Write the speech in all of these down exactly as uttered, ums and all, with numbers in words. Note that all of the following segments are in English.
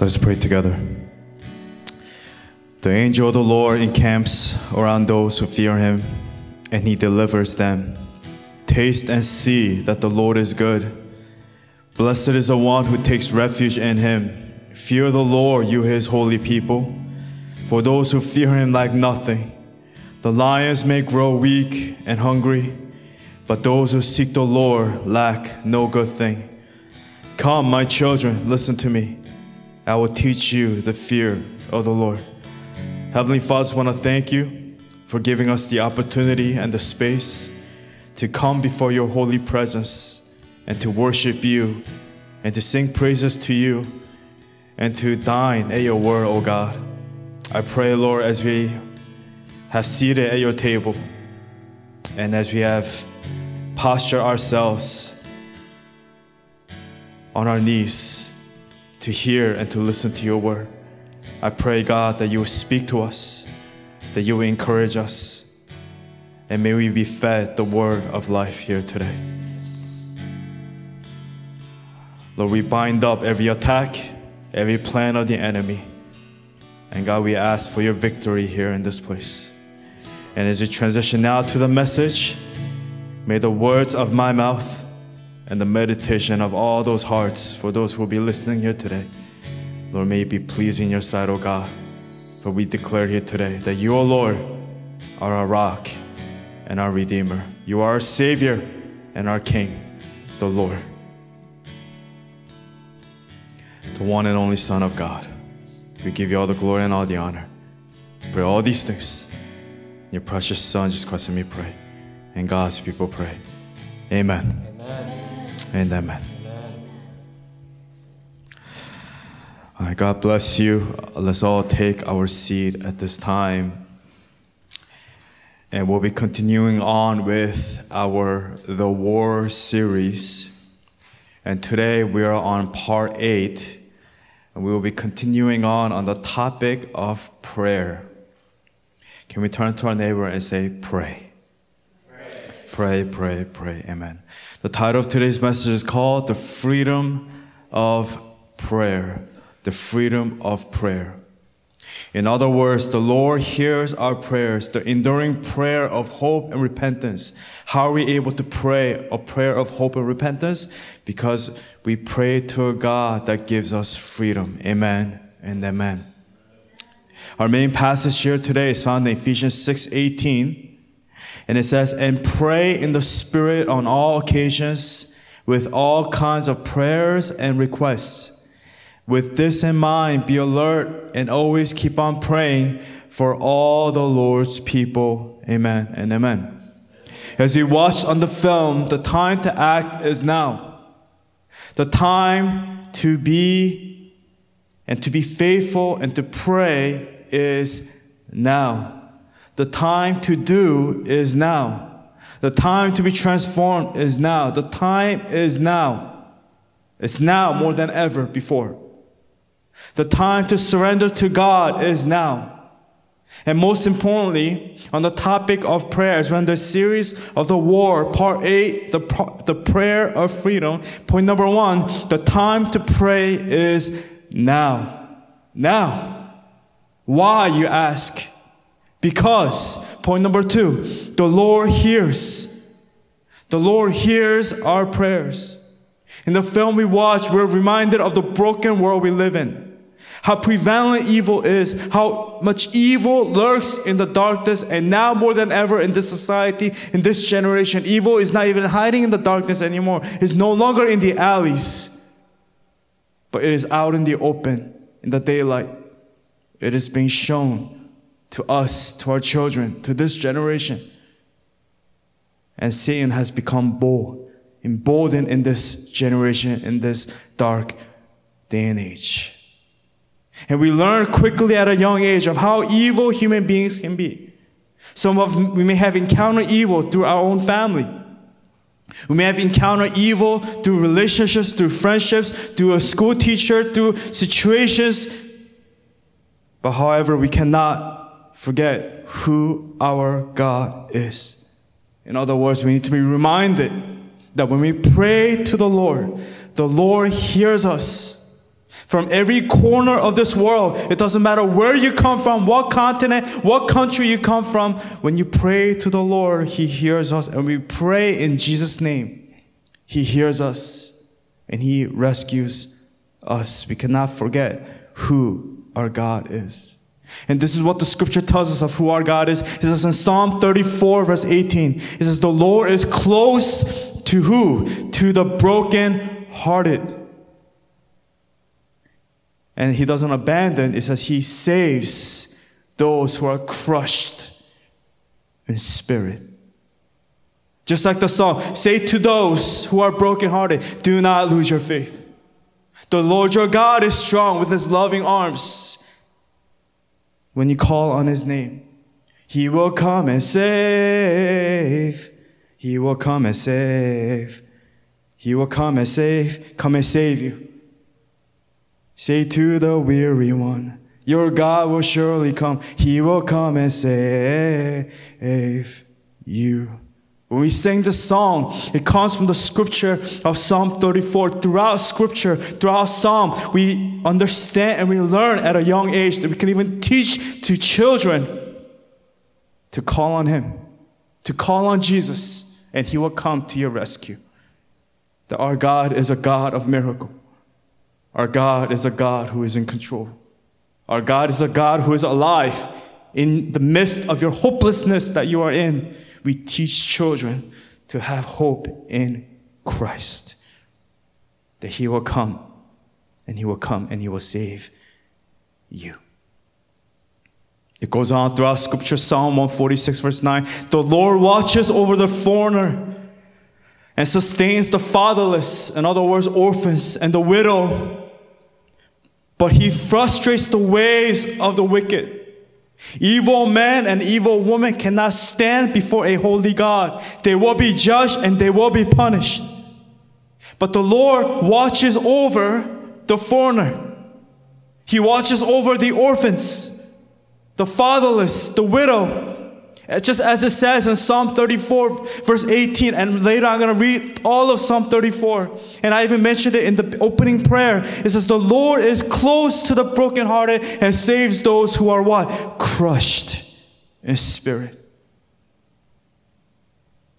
Let us pray together. The angel of the Lord encamps around those who fear him, and he delivers them. Taste and see that the Lord is good. Blessed is the one who takes refuge in him. Fear the Lord, you his holy people, for those who fear him lack nothing. The lions may grow weak and hungry, but those who seek the Lord lack no good thing. Come, my children, listen to me. I will teach you the fear of the Lord. Heavenly Father, I want to thank you for giving us the opportunity and the space to come before your holy presence and to worship you and to sing praises to you and to dine at your word, O God. I pray, Lord, as we have seated at your table and as we have postured ourselves on our knees to hear and to listen to your word, I pray, God, that you will speak to us, that you will encourage us, and may we be fed the word of life here today. Lord, we bind up every attack, every plan of the enemy. And God, we ask for your victory here in this place. And as we transition now to the message, may the words of my mouth and the meditation of all those hearts for those who will be listening here today, Lord, may it be pleasing in your sight, O God, for we declare here today that you, O Lord, are our rock and our Redeemer. You are our Savior and our King, the Lord, the one and only Son of God. We give you all the glory and all the honor. Pray all these things in your precious Son, Jesus Christ, and we pray. And God's people pray. Amen. Amen. And amen. God bless you. Let's all take our seat at this time. And we'll be continuing on with our The War series. And today we are on part eight. And we will be continuing on on the topic of prayer. Can we turn to our neighbor and say, pray? Pray, pray, pray, pray. Amen. The title of today's message is called The Freedom of Prayer. The freedom of prayer. In other words, the Lord hears our prayers, the enduring prayer of hope and repentance. How are we able to pray a prayer of hope and repentance? Because we pray to a God that gives us freedom. Amen and amen. Our main passage here today is found in Ephesians six eighteen. And it says, and pray in the Spirit on all occasions with all kinds of prayers and requests. With this in mind, be alert and always keep on praying for all the Lord's people. Amen and amen. As we watched on the film, the time to act is now. The time to be and to be faithful and to pray is now. The time to do is now. The time to be transformed is now. The time is now. It's now more than ever before. The time to surrender to God is now. And most importantly, on the topic of prayers, when the series of the war, part eight, the, the prayer of freedom, point number one, the time to pray is now. Now. Why, you ask? Because, point number two, the Lord hears. The Lord hears our prayers. In the film we watch, we're reminded of the broken world we live in, how prevalent evil is, how much evil lurks in the darkness, and now more than ever in this society, in this generation, evil is not even hiding in the darkness anymore. It's no longer in the alleys, but it is out in the open, in the daylight. It is being shown to us, to our children, to this generation. And Satan has become bold. Emboldened in this generation, in this dark day and age. And we learn quickly at a young age of how evil human beings can be. Some of us, we may have encountered evil through our own family. We may have encountered evil through relationships, through friendships, through a school teacher, through situations. But however, we cannot forget who our God is. In other words, we need to be reminded that when we pray to the Lord, the Lord hears us. from every corner of this world. It doesn't matter where you come from, what continent, what country you come from. When you pray to the Lord, He hears us. And we pray in Jesus' name. He hears us and He rescues us. We cannot forget who our God is. And this is what the scripture tells us of who our God is. It says in Psalm thirty-four, verse eighteen, it says, "The Lord is close to who? To the brokenhearted. And He doesn't abandon." It says He saves those who are crushed in spirit. Just like the song, say to those who are brokenhearted, do not lose your faith. The Lord your God is strong with His loving arms. When you call on His name, He will come and save. He will come and save. He will come and save. Come and save you. Say to the weary one, your God will surely come. He will come and save you. When we sing this song, it comes from the scripture of Psalm thirty-four. Throughout scripture, throughout Psalm, we understand and we learn at a young age that we can even teach to children to call on Him, to call on Jesus, and He will come to your rescue. That our God is a God of miracle. Our God is a God who is in control. Our God is a God who is alive in the midst of your hopelessness that you are in. We teach children to have hope in Christ, that He will come, and He will come, and He will save you. It goes on throughout Scripture, Psalm one forty-six, verse nine. The Lord watches over the foreigner and sustains the fatherless, in other words, orphans, and the widow. But He frustrates the ways of the wicked. Evil men and evil women cannot stand before a holy God. They will be judged and they will be punished. But the Lord watches over the foreigner. He watches over the orphans, the fatherless, the widow. Just as it says in Psalm thirty-four, verse eighteen, and later I'm going to read all of Psalm thirty-four. And I even mentioned it in the opening prayer. It says, the Lord is close to the brokenhearted and saves those who are what? Crushed in spirit.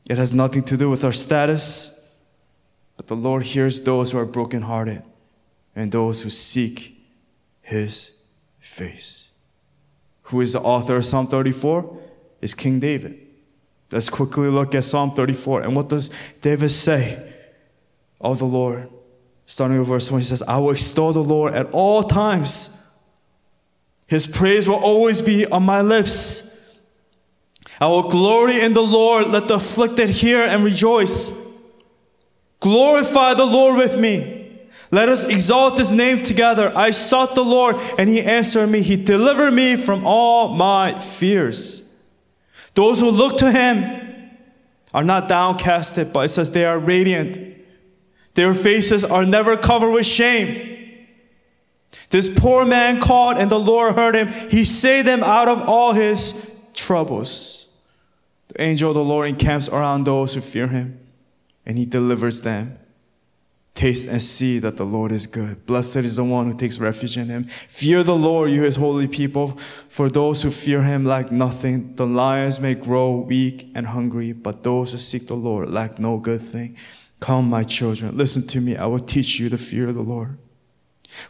It has nothing to do with our status, but the Lord hears those who are brokenhearted and those who seek His face. Who is the author of Psalm thirty-four? Is King David. Let's quickly look at Psalm thirty-four. And what does David say of the Lord? Starting with verse one, he says, I will extol the Lord at all times. His praise will always be on my lips. I will glory in the Lord. Let the afflicted hear and rejoice. Glorify the Lord with me. Let us exalt His name together. I sought the Lord and He answered me. He delivered me from all my fears. Those who look to Him are not downcasted, but it says they are radiant. Their faces are never covered with shame. This poor man called and the Lord heard him. He saved him out of all his troubles. The angel of the Lord encamps around those who fear Him, and He delivers them. Taste and see that the Lord is good. Blessed is the one who takes refuge in Him. Fear the Lord, you His holy people. For those who fear Him lack nothing. The lions may grow weak and hungry, but those who seek the Lord lack no good thing. Come, my children, listen to me. I will teach you the fear of the Lord.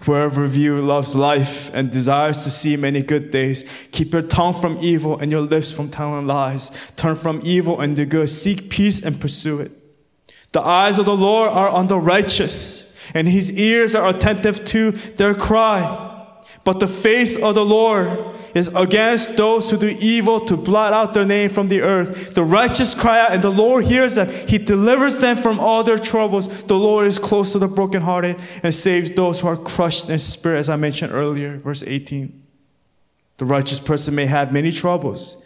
Whoever of you loves life and desires to see many good days, keep your tongue from evil and your lips from telling lies. Turn from evil and do good. Seek peace and pursue it. The eyes of the Lord are on the righteous, and His ears are attentive to their cry. But the face of the Lord is against those who do evil, to blot out their name from the earth. The righteous cry out, and the Lord hears them. He delivers them from all their troubles. The Lord is close to the brokenhearted and saves those who are crushed in spirit, as I mentioned earlier, verse eighteen. The righteous person may have many troubles,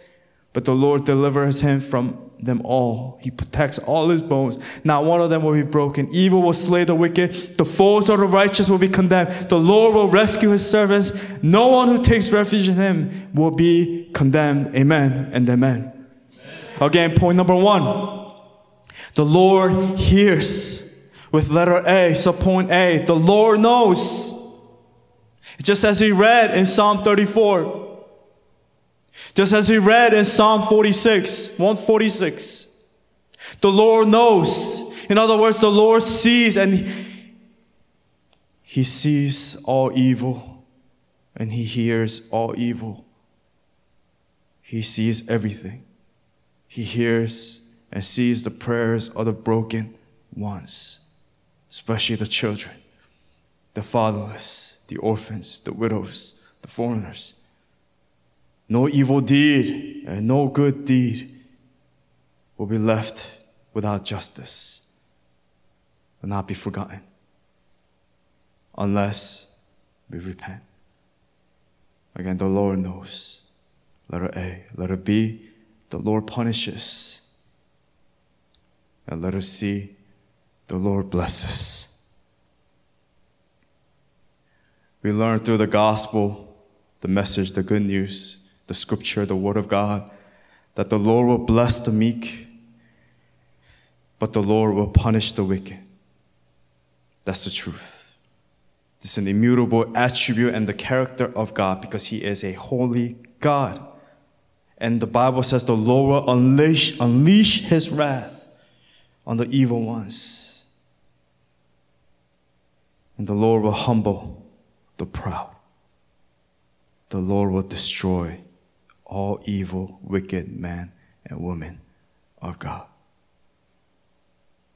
but the Lord delivers him from them all. He protects all his bones. Not one of them will be broken. Evil will slay the wicked. The foes of the righteous will be condemned. The Lord will rescue His servants. No one who takes refuge in Him will be condemned. Amen and amen. Amen. Again, point number one. The Lord hears. With letter A, so point A. The Lord knows. Just as he read in Psalm thirty-four. Just as he read in Psalm forty-six, one forty-six. The Lord knows. In other words, the Lord sees, and he sees all evil, and he hears all evil. He sees everything. He hears and sees the prayers of the broken ones, especially the children, the fatherless, the orphans, the widows, the foreigners. No evil deed and no good deed will be left without justice, will not be forgotten, unless we repent. Again, the Lord knows. Letter A. Letter B, the Lord punishes. And letter C, the Lord blesses. We learn through the gospel, the message, the good news, the scripture, the word of God, that the Lord will bless the meek, but the Lord will punish the wicked. That's the truth. This is an immutable attribute and the character of God, because he is a holy God. And the Bible says the Lord will unleash, unleash his wrath on the evil ones. And the Lord will humble the proud. The Lord will destroy all evil, wicked men and women of God.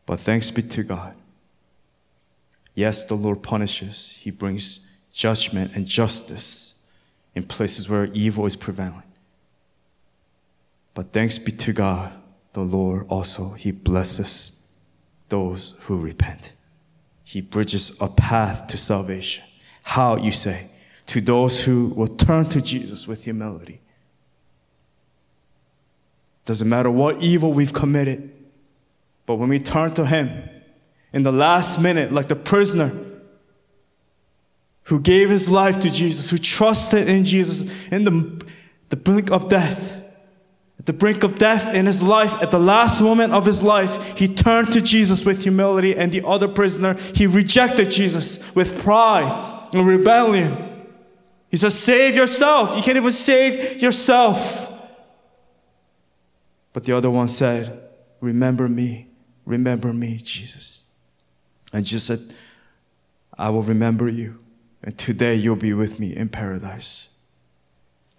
But thanks be to God. Yes, the Lord punishes. He brings judgment and justice in places where evil is prevalent. But thanks be to God, the Lord also, he blesses those who repent. He bridges a path to salvation. How, you say? To those who will turn to Jesus with humility. Doesn't matter what evil we've committed, but when we turn to him in the last minute, like the prisoner who gave his life to Jesus, who trusted in Jesus in the, the brink of death, at the brink of death in his life, at the last moment of his life, he turned to Jesus with humility, and the other prisoner, he rejected Jesus with pride and rebellion. He says, save yourself. You can't even save yourself. But the other one said, remember me, remember me, Jesus. And Jesus said, I will remember you, and today you'll be with me in paradise.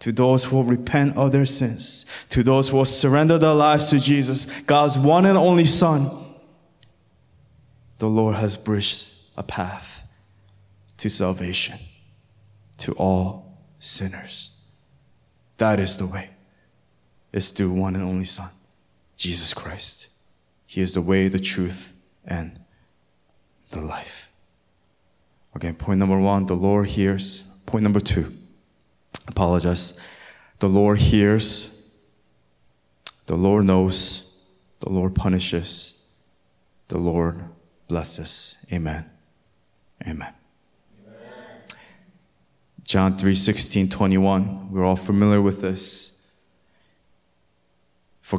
To those who will repent of their sins, to those who will surrender their lives to Jesus, God's one and only Son, the Lord has bridged a path to salvation to all sinners. That is the way. It's through one and only Son, Jesus Christ. He is the way, the truth, and the life. Again, point number one, the Lord hears. Point number two, Apologize. The Lord hears, the Lord knows, the Lord punishes, the Lord blesses. Amen. Amen. Amen. John three sixteen, twenty-one. We're all familiar with this. For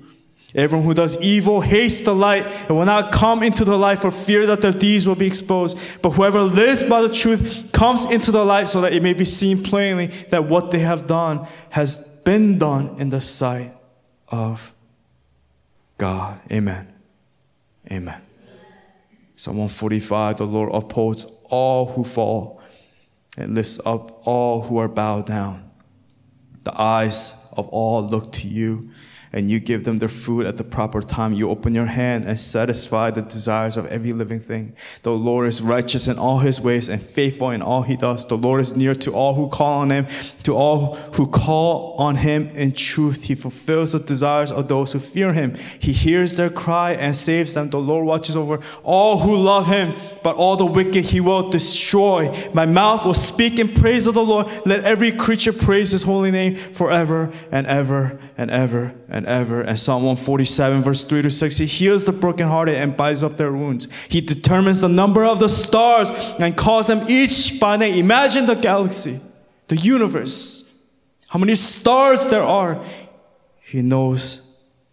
Everyone who does evil hates the light and will not come into the light for fear that their deeds will be exposed. But whoever lives by the truth comes into the light, so that it may be seen plainly that what they have done has been done in the sight of God. Amen. Amen. Psalm one forty-five, the Lord upholds all who fall and lifts up all who are bowed down. The eyes of all look to you, and you give them their food at the proper time. You open your hand and satisfy the desires of every living thing. The Lord is righteous in all his ways and faithful in all he does. The Lord is near to all who call on him, to all who call on him in truth. He fulfills the desires of those who fear him. He hears their cry and saves them. The Lord watches over all who love him, but all the wicked he will destroy. My mouth will speak in praise of the Lord. Let every creature praise his holy name forever and ever and ever and ever. And Psalm one forty-seven, verse three to six, he heals the brokenhearted and binds up their wounds. He determines the number of the stars and calls them each by name. Imagine the galaxy, the universe, how many stars there are. He knows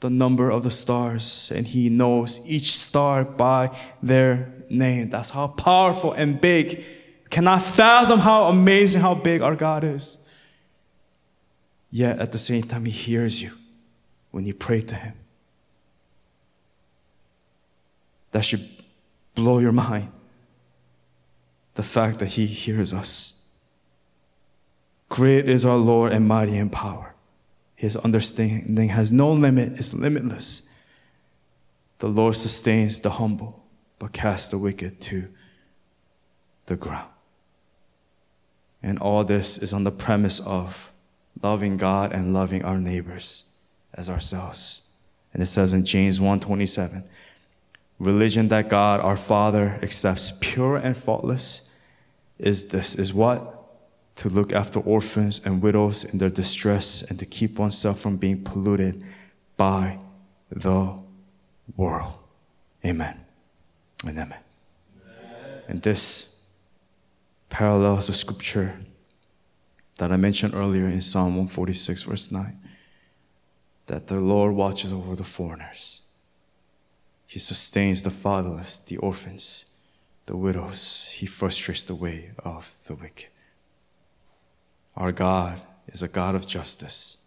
the number of the stars, and he knows each star by their name. That's how powerful and big. Cannot fathom how amazing, how big our God is. Yet at the same time, he hears you when you pray to him. That should blow your mind. The fact that he hears us. Great is our Lord and mighty in power. His understanding has no limit. It's limitless. The Lord sustains the humble, but casts the wicked to the ground. And all this is on the premise of loving God and loving our neighbors as ourselves. And it says in James one twenty-seven, religion that God our Father accepts pure and faultless is this, is what? To look after orphans and widows in their distress and to keep oneself from being polluted by the world. Amen. And amen. Amen. And this parallels the scripture that I mentioned earlier in Psalm one forty-six, verse nine, that the Lord watches over the foreigners. He sustains the fatherless, the orphans, the widows. He frustrates the way of the wicked. Our God is a God of justice.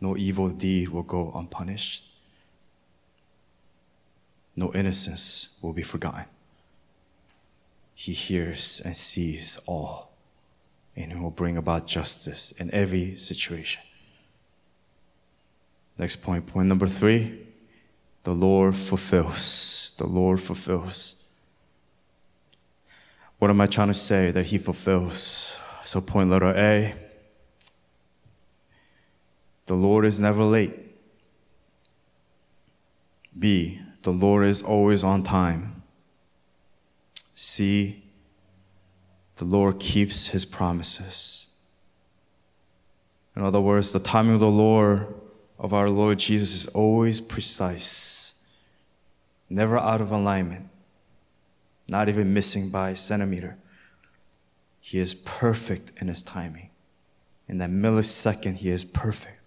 No evil deed will go unpunished. No innocence will be forgotten. He hears and sees all, and he will bring about justice in every situation. Next point, point number three, the Lord fulfills. The Lord fulfills. What am I trying to say? That he fulfills. So point letter A, the Lord is never late. B, the Lord is always on time. C, the Lord keeps his promises. In other words, the timing of the Lord, of our Lord Jesus, is always precise, never out of alignment, not even missing by a centimeter. He is perfect in his timing. In that millisecond, he is perfect.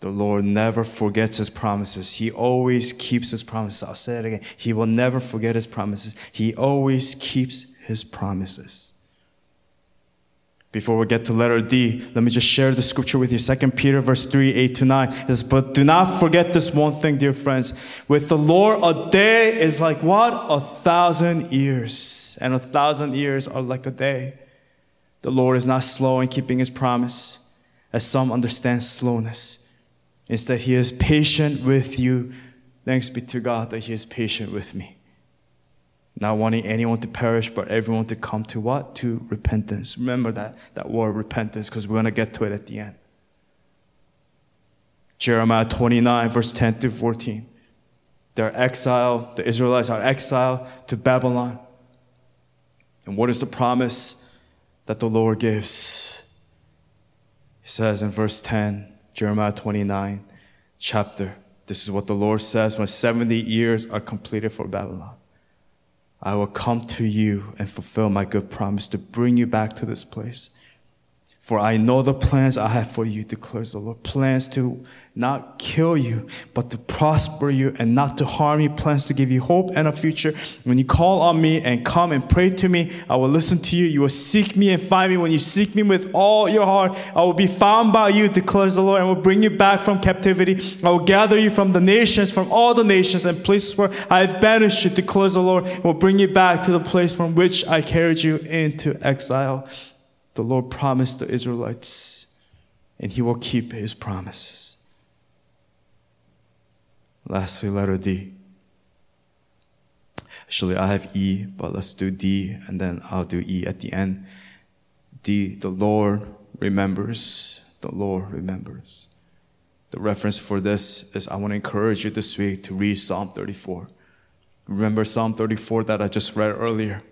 The Lord never forgets his promises. He always keeps his promises. I'll say it again. He will never forget his promises. He always keeps his promises. Before we get to letter D, let me just share the scripture with you. Second Peter verse three, eight to nine. It says, but do not forget this one thing, dear friends. With the Lord, a day is like what? A thousand years. And a thousand years are like a day. The Lord is not slow in keeping his promise, as some understand slowness. Instead, he is patient with you. Thanks be to God that he is patient with me. Not wanting anyone to perish, but everyone to come to what? To repentance. Remember that, that word, repentance, because we're going to get to it at the end. Jeremiah twenty-nine, verse ten through fourteen. They're exiled, the Israelites are exiled to Babylon. And what is the promise that the Lord gives? He says in verse ten, Jeremiah twenty-nine, chapter, this is what the Lord says, when seventy years are completed for Babylon, I will come to you and fulfill my good promise to bring you back to this place. For I know the plans I have for you, declares the Lord. Plans to not kill you, but to prosper you and not to harm you. Plans to give you hope and a future. When you call on me and come and pray to me, I will listen to you. You will seek me and find me. When you seek me with all your heart, I will be found by you, declares the Lord, and will bring you back from captivity. I will gather you from the nations, from all the nations and places where I have banished you, declares the Lord, and will bring you back to the place from which I carried you into exile. The Lord promised the Israelites and he will keep his promises. Lastly, letter D. Actually, I have E, but let's do D, and then I'll do E at the end. D, the Lord remembers. The Lord remembers. The reference for this is I want to encourage you this week to read Psalm thirty-four. Remember Psalm thirty-four that I just read earlier.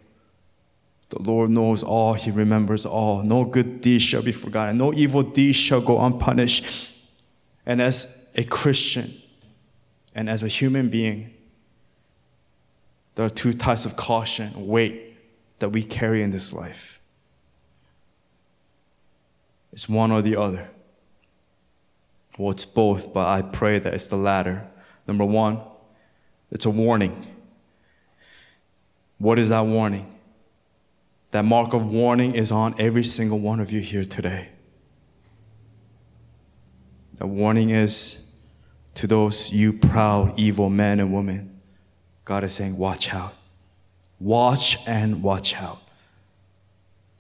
The Lord knows all. He remembers all. No good deed shall be forgotten. No evil deed shall go unpunished. And as a Christian, and as a human being, there are two types of caution and weight that we carry in this life. It's one or the other. Well, it's both, but I pray that it's the latter. Number one, it's a warning. What is that warning? That mark of warning is on every single one of you here today. The warning is, to those you proud, evil men and women, God is saying, watch out. Watch and watch out.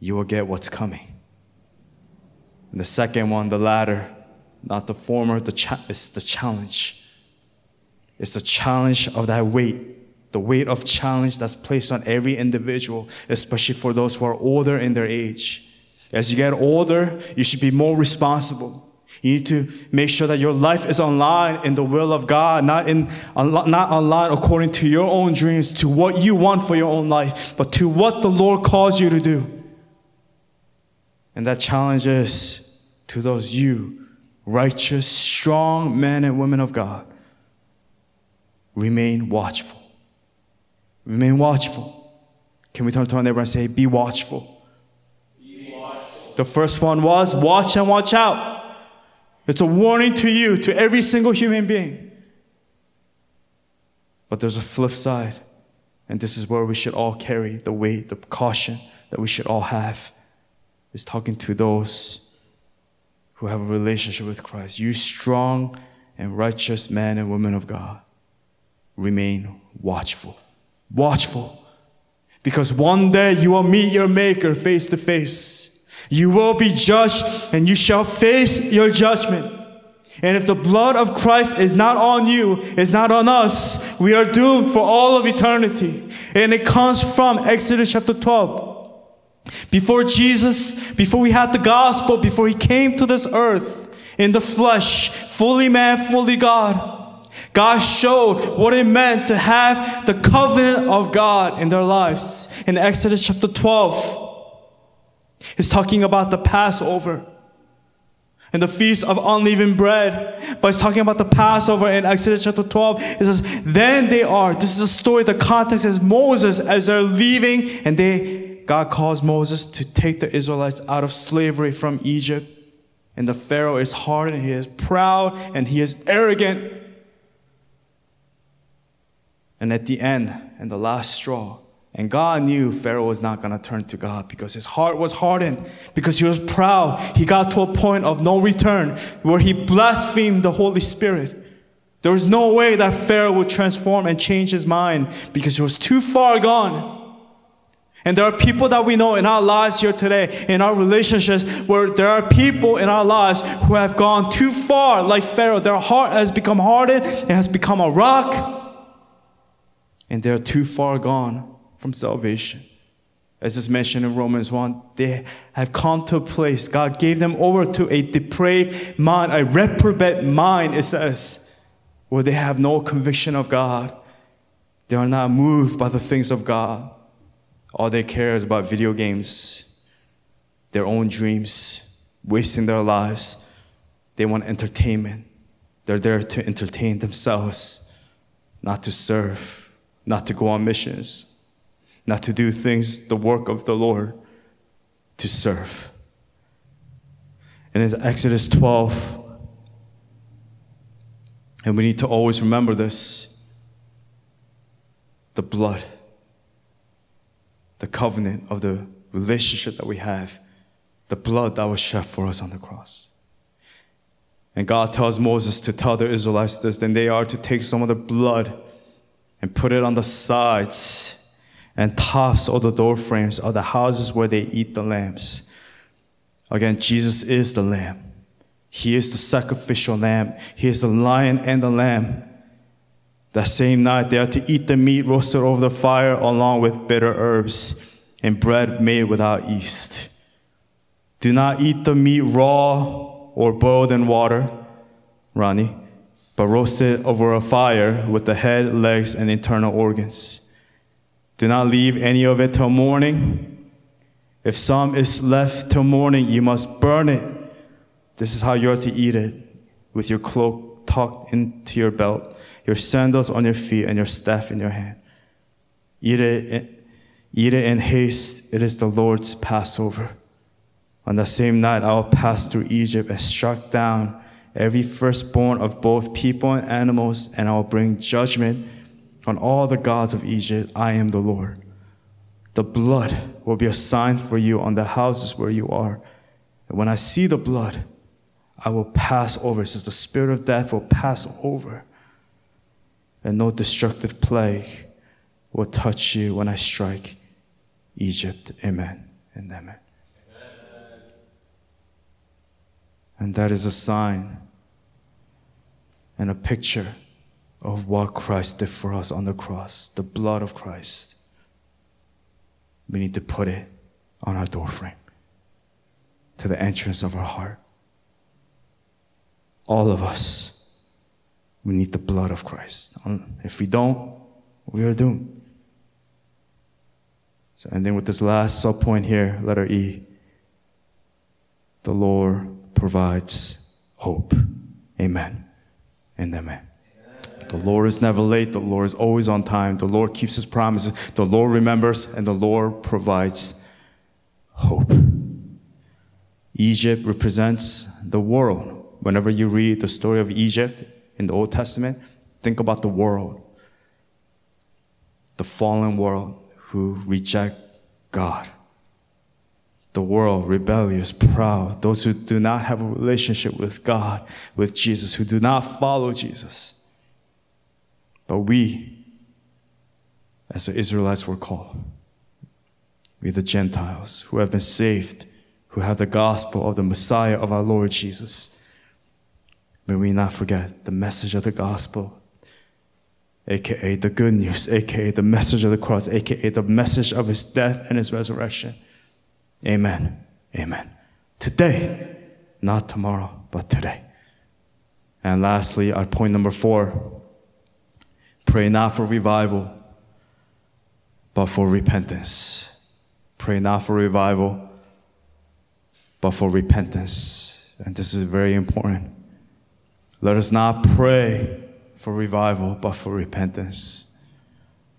You will get what's coming. And the second one, the latter, not the former, the cha- it's the challenge. It's the challenge of that weight, the weight of challenge that's placed on every individual, especially for those who are older in their age. As you get older, you should be more responsible. You need to make sure that your life is aligned in the will of God, not in not aligned according to your own dreams, to what you want for your own life, but to what the Lord calls you to do. And that challenge is to those you, righteous, strong men and women of God, remain watchful. Remain watchful. Can we turn to our neighbor and say, be watchful? Be watchful. The first one was, watch and watch out. It's a warning to you, to every single human being. But there's a flip side, and this is where we should all carry the weight, the caution that we should all have, is talking to those who have a relationship with Christ. You strong and righteous men and women of God, remain watchful. Watchful. Because one day you will meet your Maker face to face. You will be judged, and you shall face your judgment. And if the blood of Christ is not on you, it's not on us, we are doomed for all of eternity. And it comes from Exodus chapter twelve. Before Jesus, before we had the gospel, before he came to this earth in the flesh, fully man, fully God, God showed what it meant to have the covenant of God in their lives. In Exodus chapter twelve, he's talking about the Passover and the Feast of Unleavened Bread. But he's talking about the Passover in Exodus chapter twelve. It says, then they are. This is a story. The context is Moses as they're leaving. And they, God calls Moses to take the Israelites out of slavery from Egypt. And the Pharaoh is hard and he is proud and he is arrogant. And at the end, and the last straw, and God knew Pharaoh was not going to turn to God because his heart was hardened, because he was proud. He got to a point of no return where he blasphemed the Holy Spirit. There was no way that Pharaoh would transform and change his mind because he was too far gone. And there are people that we know in our lives here today, in our relationships, where there are people in our lives who have gone too far like Pharaoh. Their heart has become hardened. It has become a rock. And they're too far gone from salvation. As is mentioned in Romans one, they have come to a place. God gave them over to a depraved mind, a reprobate mind, it says, where they have no conviction of God. They are not moved by the things of God. All they care is about video games, their own dreams, wasting their lives. They want entertainment. They're there to entertain themselves, not to serve, not to go on missions, not to do things, the work of the Lord, to serve. And in Exodus twelve, and we need to always remember this, the blood, the covenant of the relationship that we have, the blood that was shed for us on the cross. And God tells Moses to tell the Israelites this, then they are to take some of the blood and put it on the sides and tops of the door frames of the houses where they eat the lambs. Again, Jesus is the Lamb. He is the sacrificial lamb. He is the lion and the lamb. That same night, they are to eat the meat roasted over the fire along with bitter herbs and bread made without yeast. Do not eat the meat raw or boiled in water, Ronnie, but roasted over a fire with the head, legs, and internal organs. Do not leave any of it till morning. If some is left till morning, you must burn it. This is how you are to eat it, with your cloak tucked into your belt, your sandals on your feet, and your staff in your hand. Eat it, eat it in haste. It is the Lord's Passover. On that same night, I will pass through Egypt and strike down every firstborn of both people and animals, and I will bring judgment on all the gods of Egypt. I am the Lord. The blood will be a sign for you on the houses where you are. And when I see the blood, I will pass over. It says the spirit of death will pass over. And no destructive plague will touch you when I strike Egypt. Amen and amen. Amen. And that is a sign and a picture of what Christ did for us on the cross, the blood of Christ. We need to put it on our doorframe, to the entrance of our heart. All of us. We need the blood of Christ. If we don't, we are doomed. So ending with this last sub-point here, letter E. The Lord provides hope. Amen and amen. amen. The Lord is never late. The Lord is always on time. The Lord keeps His promises. The Lord remembers, and the Lord provides hope. Egypt represents the world. Whenever you read the story of Egypt, in the Old Testament, think about the world, the fallen world who reject God, the world, rebellious, proud, those who do not have a relationship with God, with Jesus, who do not follow Jesus. But we, as the Israelites were called, we the Gentiles who have been saved, who have the gospel of the Messiah of our Lord Jesus. May we not forget the message of the gospel, a k a the good news, a k a the message of the cross, a k a the message of His death and His resurrection. Amen. Amen. Today, not tomorrow, but today. And lastly, our point number four, pray not for revival, but for repentance. Pray not for revival, but for repentance. And this is very important. Let us not pray for revival, but for repentance.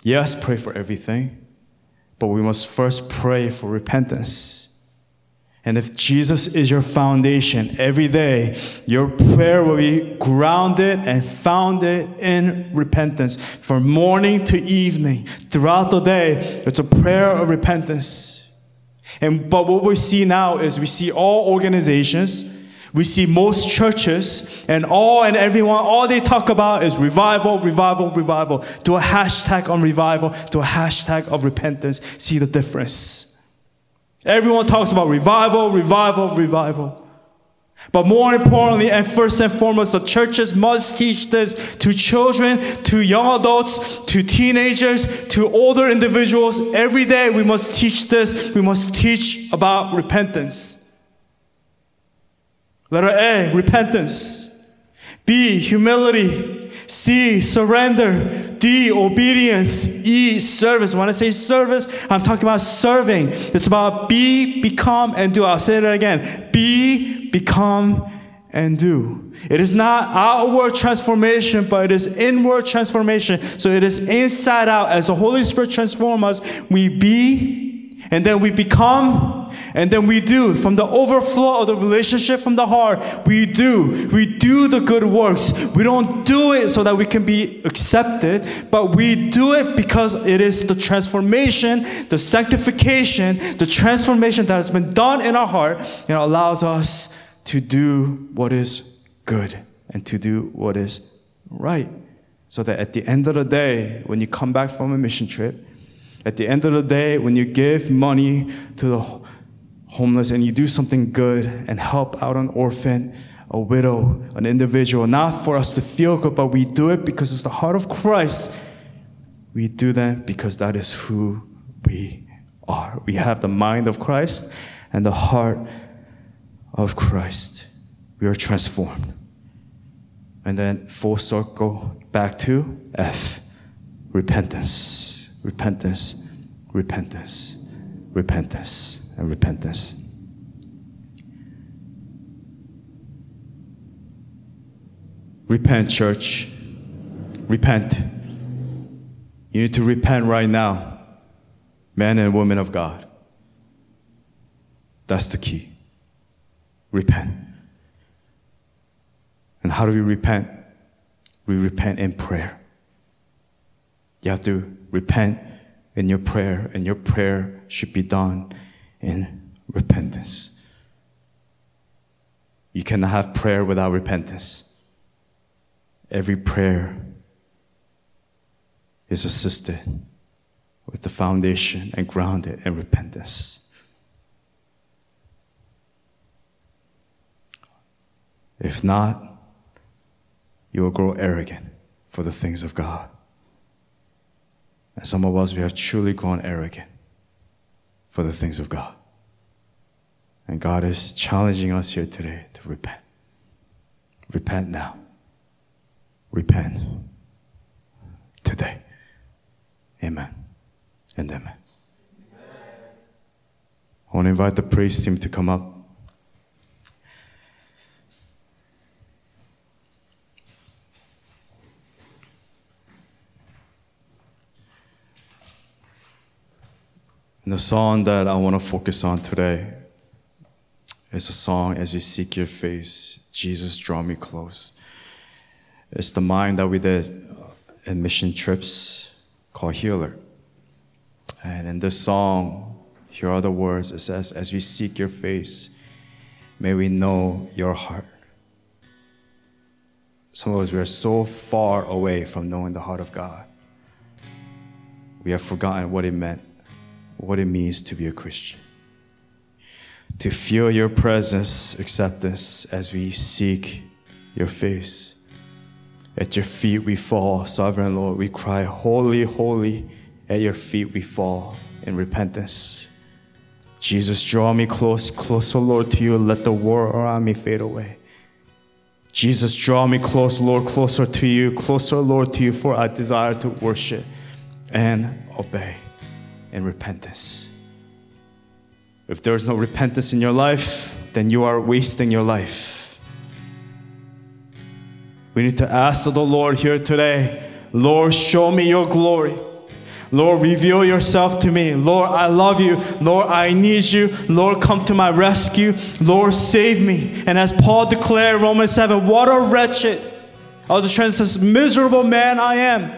Yes, pray for everything, but we must first pray for repentance. And if Jesus is your foundation every day, your prayer will be grounded and founded in repentance. From morning to evening, throughout the day, it's a prayer of repentance. And but what we see now is we see all organizations, we see most churches, and all and everyone, all they talk about is revival, revival, revival. Do a hashtag on revival, do a hashtag of repentance. See the difference. Everyone talks about revival, revival, revival. But more importantly, and first and foremost, the churches must teach this to children, to young adults, to teenagers, to older individuals. Every day we must teach this. We must teach about repentance. Letter A, repentance. B, humility. C, surrender. D, obedience. E, service. When I say service, I'm talking about serving. It's about be, become, and do. I'll say that again. Be, become, and do. It is not outward transformation, but it is inward transformation. So it is inside out. As the Holy Spirit transforms us, we be, and then we become, and then we do. From the overflow of the relationship from the heart, we do. We do the good works. We don't do it so that we can be accepted, but we do it because it is the transformation, the sanctification, the transformation that has been done in our heart, and allows us to do what is good and to do what is right. So that at the end of the day, when you come back from a mission trip, at the end of the day, when you give money to the homeless and you do something good and help out an orphan a widow, an individual, not for us to feel good, but we do it because it's the heart of Christ. We do that because that is who we are. We have the mind of Christ and the heart of Christ. We are transformed. And then full circle back to F, repentance, repentance, repentance, repentance, and repentance. Repent, church. Repent. You need to repent right now, men and women of God. That's the key. Repent. And how do we repent? We repent in prayer. You have to repent in your prayer, and your prayer should be done in repentance. You cannot have prayer without repentance. Every prayer is assisted with the foundation and grounded in repentance. If not, you will grow arrogant for the things of God. And some of us, we have truly grown arrogant for the things of God. And God is challenging us here today to repent. Repent now. Repent today. Amen and amen. I want to invite the praise team to come up. And the song that I want to focus on today is a song, As You Seek Your Face, Jesus Draw Me Close. It's the mime that we did in mission trips called Healer. And in this song, here are the words. It says, as we seek your face, may we know your heart. Some of us, we are so far away from knowing the heart of God. We have forgotten what it meant, what it means to be a Christian. To feel your presence, acceptance, as we seek your face. At your feet we fall, Sovereign Lord, we cry, holy, holy. At your feet we fall in repentance. Jesus, draw me close, closer, Lord, to you. Let the world around me fade away. Jesus, draw me close, Lord, closer to you, closer, Lord, to you, for I desire to worship and obey in repentance. If there is no repentance in your life, then you are wasting your life. We need to ask of the Lord here today, Lord, show me your glory. Lord, reveal yourself to me. Lord, I love you. Lord, I need you. Lord, come to my rescue. Lord, save me. And as Paul declared in Romans seven, what a wretched, I'll just translate this, miserable man I am.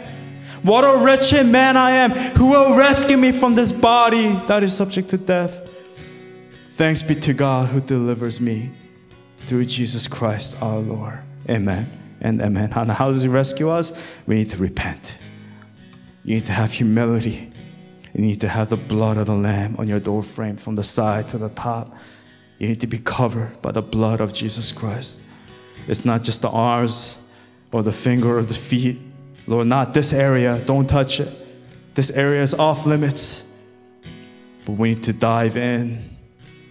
What a wretched man I am. Who will rescue me from this body that is subject to death? Thanks be to God who delivers me through Jesus Christ our Lord. Amen. And amen. And how does he rescue us? We need to repent. You need to have humility. You need to have the blood of the Lamb on your doorframe from the side to the top. You need to be covered by the blood of Jesus Christ. It's not just the arms or the finger or the feet. Lord, not this area. Don't touch it. This area is off limits. But we need to dive in.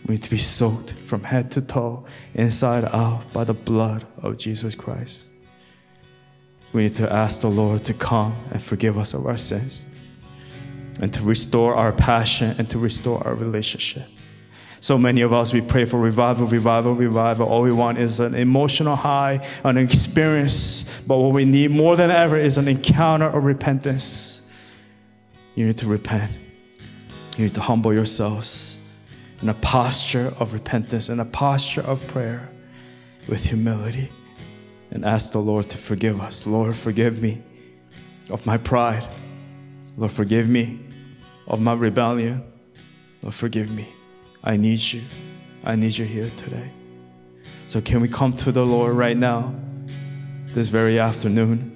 We need to be soaked from head to toe, inside out, by the blood of Jesus Christ. We need to ask the Lord to come and forgive us of our sins and to restore our passion and to restore our relationship. So many of us, we pray for revival, revival, revival. All we want is an emotional high, an experience. But what we need more than ever is an encounter of repentance. You need to repent. You need to humble yourselves in a posture of repentance, in a posture of prayer with humility. And ask the Lord to forgive us. Lord, forgive me of my pride. Lord, forgive me of my rebellion. Lord, forgive me. I need you. I need you here today. So can we come to the Lord right now, this very afternoon?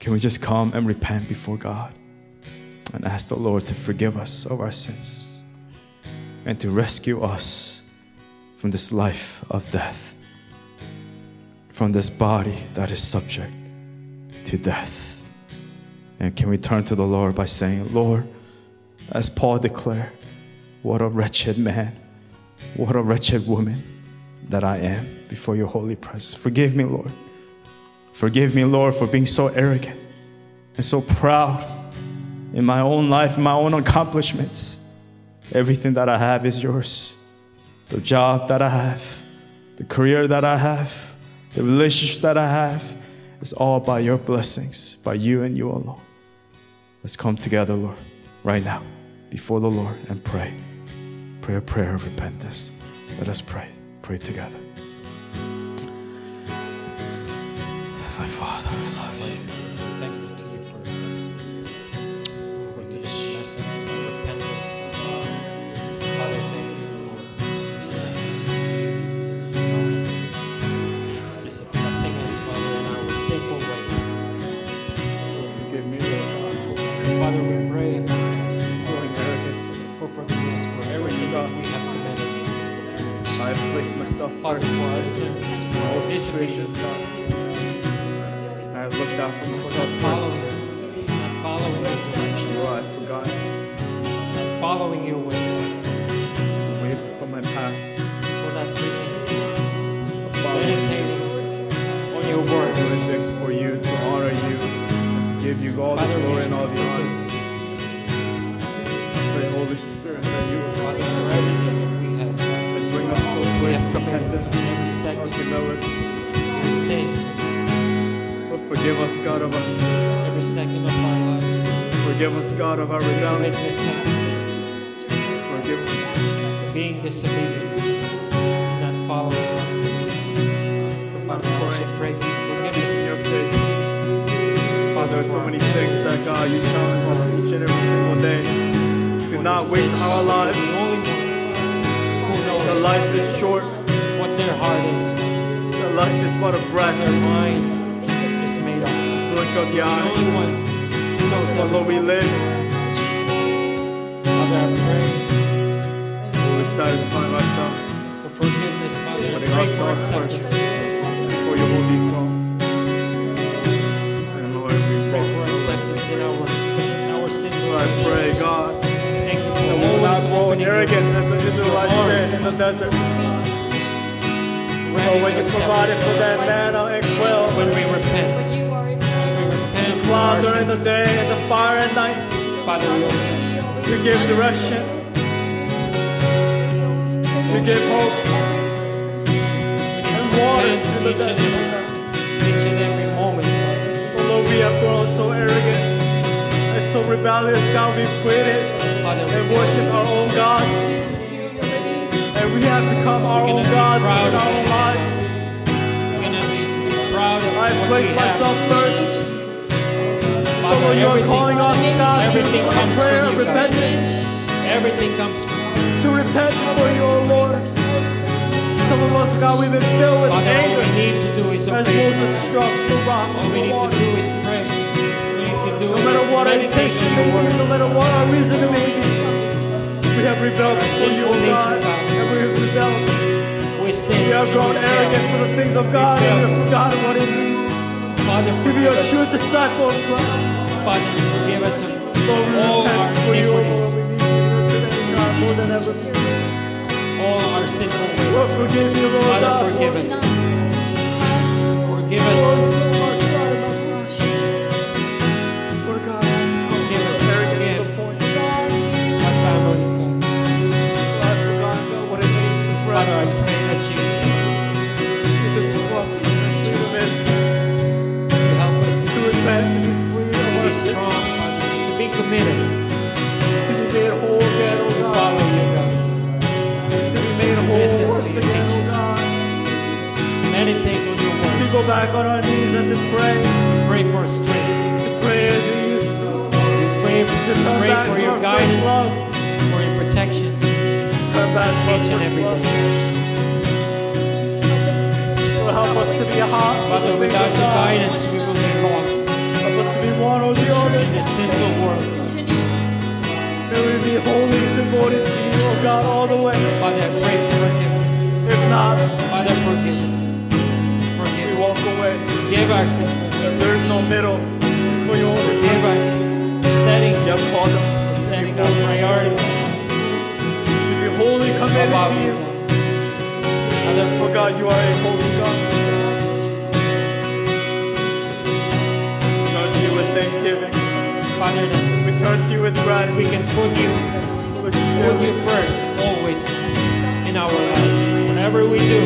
Can we just come and repent before God and ask the Lord to forgive us of our sins and to rescue us from this life of death, from this body that is subject to death. And can we turn to the Lord by saying, Lord, as Paul declared, what a wretched man, what a wretched woman that I am before your holy presence. Forgive me, Lord. Forgive me, Lord, for being so arrogant and so proud in my own life, in my own accomplishments. Everything that I have is yours. The job that I have, the career that I have, the relationships that I have, it's all by your blessings, by you and you alone. Let's come together, Lord, right now, before the Lord and pray. Pray a prayer of repentance. Let us pray. Pray together. Heavenly Father, I love you. Thank you to you for this lesson of repentance. Father, thank you, Lord, for just accepting us, Father, in our sinful ways. Forgive me, Lord. Father, we pray for forgiveness for everything that we have done. I have placed myself, Father, for our sins, for all disobedience. I looked out for myself, following, not following your directions, Lord, I forgot, not following your way, away from my path, for not reading, meditating on your words, doing things for you, to honor you, and to give you all the glory and all the honor. Pray, Holy Spirit, that you will Father, for everything that we have, and bring us to a place of repentance, of humility, we're saved. Forgive us, God, of our every second of our lives. Forgive us, God, of our rebellion. Forgive us. Being disobedient, not following us. Father, I should pray for forgiveness. Father, there are so many things that, God, you challenge us each and every single day. Do not waste our lives. The life is short. What their heart is. The life is but a breath. Their mind. Made us. Look of the eye. Only one who knows how low we live. Father, I pray. We satisfy ourselves. For forgiveness, Father, I pray for acceptance. For your holy throne. And Lord, we pray for acceptance in our, our sin. I pray, God. Thank you for the always opening your arms in the desert. Oh, when you provided for that man on exile, when we repent, when we repent, the cloud during the day and the fire at night, Father, we always you give direction, you give hope, and water to the each and every, each and every moment. Although we have grown so arrogant and so rebellious, God, we've quitted and worship our own gods. We have become our own gods in our own lives. We're going to be proud of I place myself first. Father, you are calling us now to prayer of repentance. Everything comes from you. To repent for you, O Lord. Some of us, God, we've been filled with anger. All we need to do is obey. All we need to do is pray. We need to do is meditate on your words. No matter what our intention may be, no matter what our reason may be, we have rebelled for you, O God, and we have rebelled. We, we have grown arrogant for the things of God, and we have forgotten what it means to be a true disciple of Christ. Father, forgive us of all our iniquities, all our sinful ways. Lord, forgive you, Lord. Father, forgive us. Forgive us. Forgive us. Forgive our families. Father, I pray that you to help us to repent, to be strong, to be committed, to be made whole, to follow you, God, to be made whole, listen to your teachings, meditate on your words, to go back on our knees and to pray, pray for strength, to pray as you used to, pray, pray for your guidance, for your protection. Each and every day. Help us to be a heart. Father, without your guidance, we will be lost. Help us to be one of the others in this sinful world. May we be holy and devoted to you, O God, all the way. Father, I pray for forgiveness. If God, Father, forgive us. Forgive we us. Walk away. Forgive us. There is no middle. For your forgive us for setting, yeah, Father, for setting our priorities. To be wholly committed above to you. Father, for God, you are a holy God. We turn to you with thanksgiving. Father, we turn to you with pride. We can put you first. Put you first, always, in our lives. Whatever we do,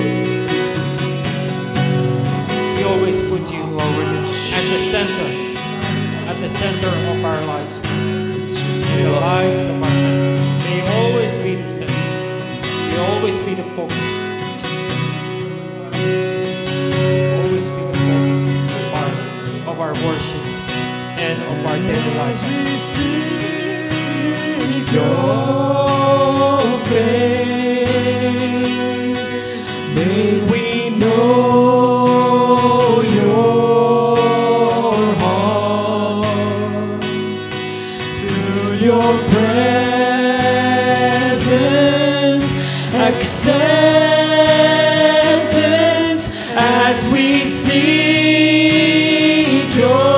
we always put you as the center, at the center of our lives, in the lives of our family. May you always be the center. May you always be the focus. Always be the focus of our, of our worship and of our daily life. Your face, may we know your heart through your presence, acceptance as we seek your.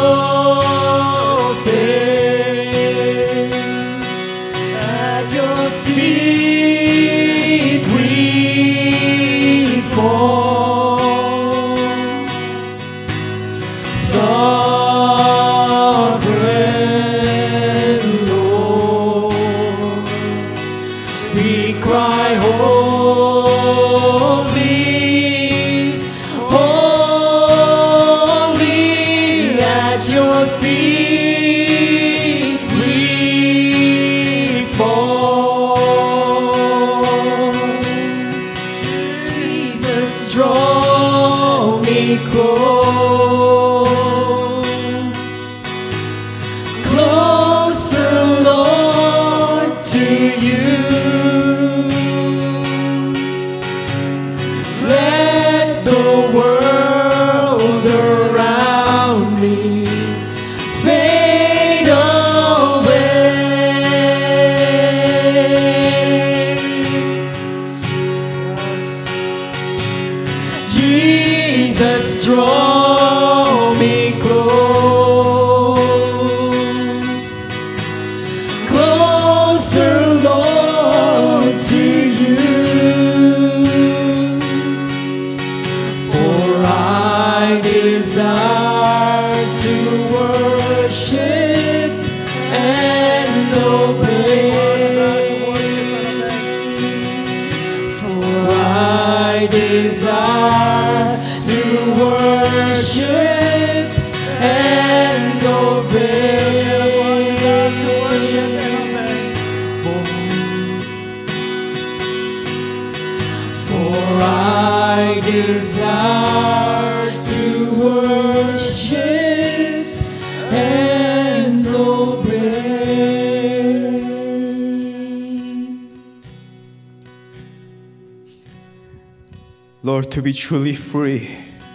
Lord, to be truly free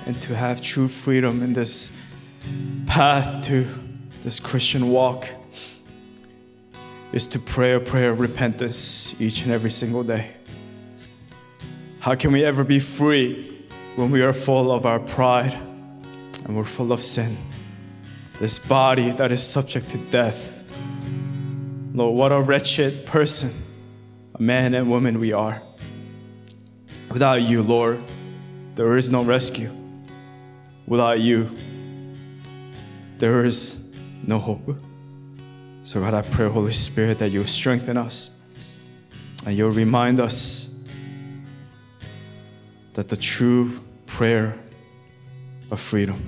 and to have true freedom in this path to this Christian walk is to pray a prayer of repentance each and every single day. How can we ever be free when we are full of our pride and we're full of sin? This body that is subject to death. Lord, what a wretched person, a man and woman we are. Without you, Lord, there is no rescue. Without you, there is no hope. So God, I pray, Holy Spirit, that you'll strengthen us and you'll remind us that the true prayer of freedom,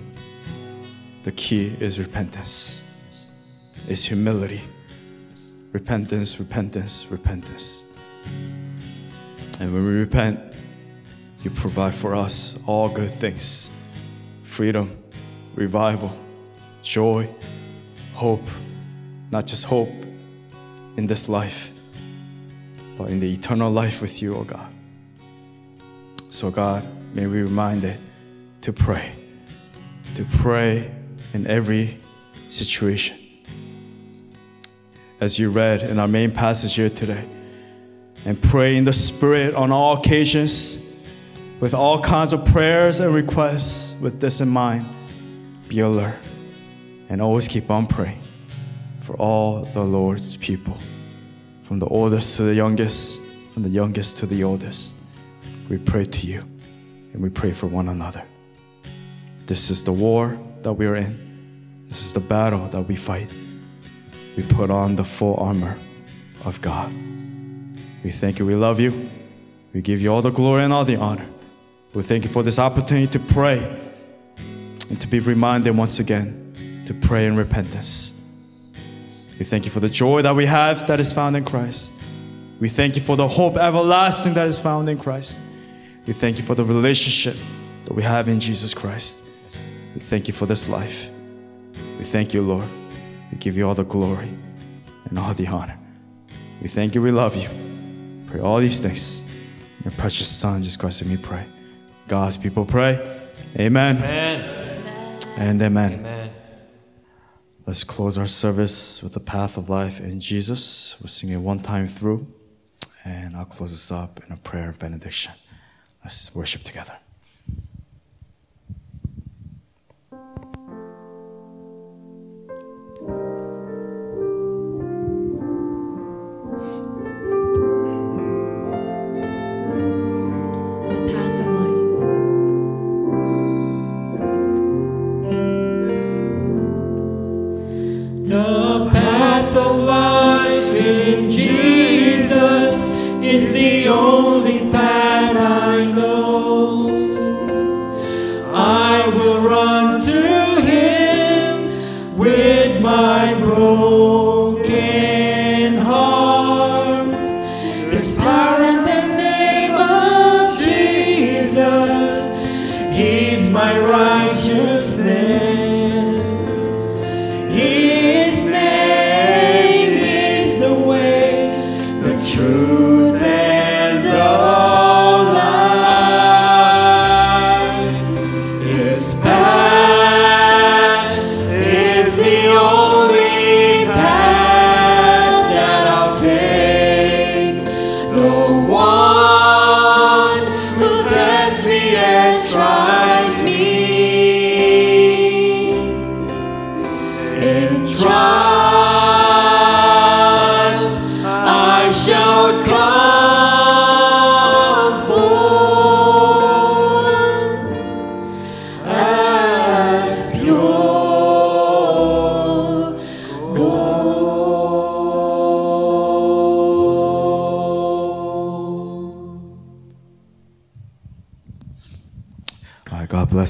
the key is repentance, is humility. Repentance, repentance, repentance. And when we repent, you provide for us all good things, freedom, revival, joy, hope, not just hope in this life, but in the eternal life with you, oh God. So God, may we be reminded to pray, to pray in every situation. As you read in our main passage here today, and pray in the Spirit on all occasions, with all kinds of prayers and requests. With this in mind, be alert and always keep on praying for all the Lord's people, from the oldest to the youngest, from the youngest to the oldest. We pray to you, and we pray for one another. This is the war that we are in. This is the battle that we fight. We put on the full armor of God. We thank you. We love you. We give you all the glory and all the honor. We thank you for this opportunity to pray and to be reminded once again to pray in repentance. We thank you for the joy that we have that is found in Christ. We thank you for the hope everlasting that is found in Christ. We thank you for the relationship that we have in Jesus Christ. We thank you for this life. We thank you, Lord. We give you all the glory and all the honor. We thank you. We love you. Pray all these things in your precious Son, Jesus Christ, and we pray. God's people pray. Amen. Amen. And amen. Amen. Let's close our service with the path of life in Jesus. We'll sing it one time through, and I'll close this up in a prayer of benediction. Let's worship together.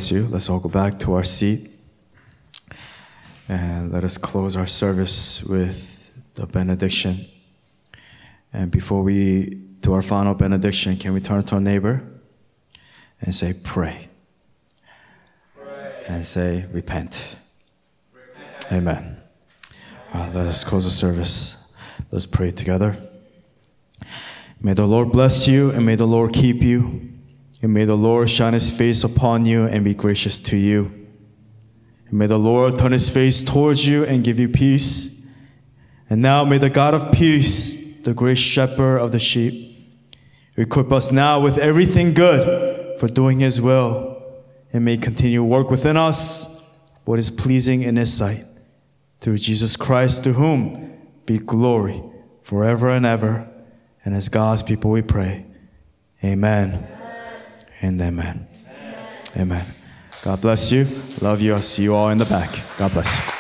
You. Let's all go back to our seat, and let us close our service with the benediction. And before we do our final benediction, can we turn to our neighbor and say, pray, pray. And say, repent. repent. Amen. All right, let us close the service. Let's pray together. May the Lord bless you, and may the Lord keep you. And may the Lord shine his face upon you and be gracious to you. And may the Lord turn his face towards you and give you peace. And now may the God of peace, the great shepherd of the sheep, equip us now with everything good for doing his will, and may continue work within us what is pleasing in his sight. Through Jesus Christ, to whom be glory forever and ever. And as God's people we pray. Amen. And amen. Amen. Amen. God bless you. Love you. I'll see you all in the back. God bless you.